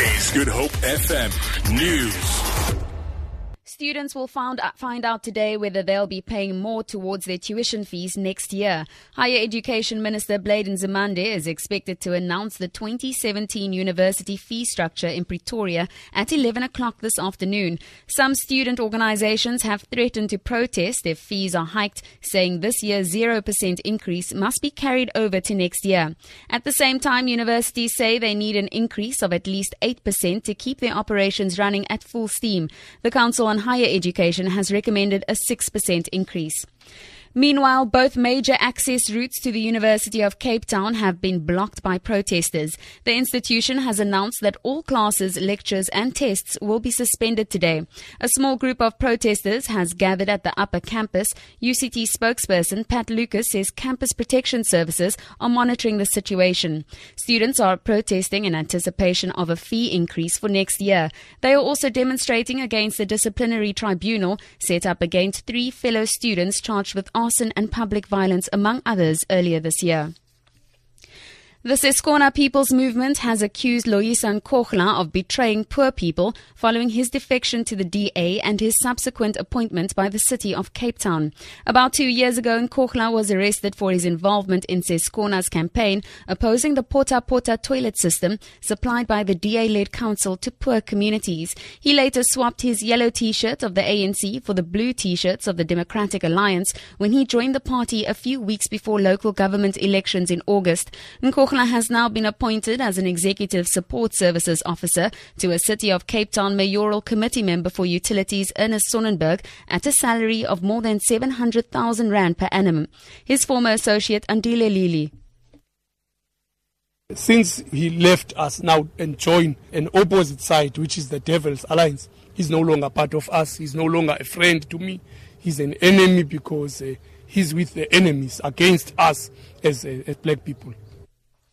This is Good Hope FM News. Students will find out today whether they'll be paying more towards their tuition fees next year. Higher Education Minister Blade Nzimande is expected to announce the 2017 university fee structure in Pretoria at 11 o'clock this afternoon. Some student organizations have threatened to protest if fees are hiked, saying this year's 0% increase must be carried over to next year. At the same time, universities say they need an increase of at least 8% to keep their operations running at full steam. The Council on Higher Education has recommended a 6% increase. Meanwhile, both major access routes to the University of Cape Town have been blocked by protesters. The institution has announced that all classes, lectures and tests will be suspended today. A small group of protesters has gathered at the upper campus. UCT spokesperson Pat Lucas says campus protection services are monitoring the situation. Students are protesting in anticipation of a fee increase for next year. They are also demonstrating against the disciplinary tribunal set up against three fellow students charged with arson and public violence, among others, earlier this year. The Seskona People's Movement has accused Loyiso Nkohla of betraying poor people following his defection to the DA and his subsequent appointment by the city of Cape Town. About 2 years ago, Nkohla was arrested for his involvement in Seskona's campaign opposing the pota-pota toilet system supplied by the DA-led council to poor communities. He later swapped his yellow T-shirt of the ANC for the blue T-shirts of the Democratic Alliance when he joined the party a few weeks before local government elections in August. Nkohla has now been appointed as an Executive Support Services Officer to a City of Cape Town Mayoral Committee member for Utilities, Ernest Sonnenberg, at a salary of more than 700,000 rand per annum. His former associate, Andile Lili. Since he left us now and joined an opposite side, which is the Devil's Alliance, he's no longer part of us. He's no longer a friend to me. He's an enemy because he's with the enemies against us as black people.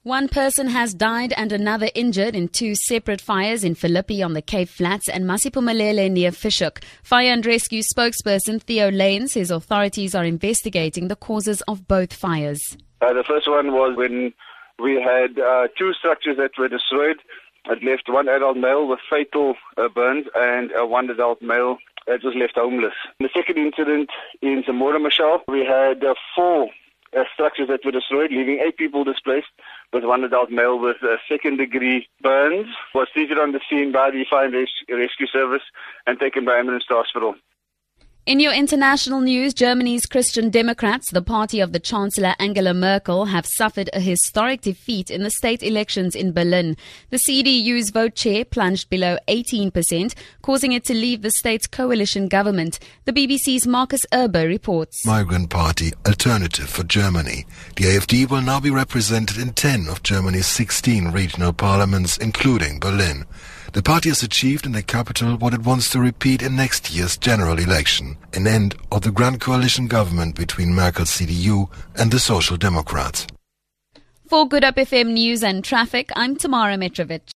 One person has died and another injured in two separate fires in Philippi on the Cape Flats and Masipumalele near Fish Hoek. Fire and Rescue spokesperson Theo Lane says authorities are investigating the causes of both fires. The first one was when we had two structures that were destroyed. It left one adult male with fatal burns and one adult male that was left homeless. The second incident in Samora Michelle, we had four structures that were destroyed, leaving eight people displaced, with one adult male with second-degree burns, was seized on the scene by the Fire and Rescue Service and taken by ambulance to hospital. In your international news, Germany's Christian Democrats, the party of the Chancellor Angela Merkel, have suffered a historic defeat in the state elections in Berlin. The CDU's vote share plunged below 18%, causing it to leave the state's coalition government. The BBC's Marcus Erber reports. Migrant party Alternative for Germany. The AfD will now be represented in 10 of Germany's 16 regional parliaments, including Berlin. The party has achieved in the capital what it wants to repeat in next year's general election, an end of the Grand Coalition government between Merkel's CDU and the Social Democrats. For Good Up FM News and Traffic, I'm Tamara Mitrovic.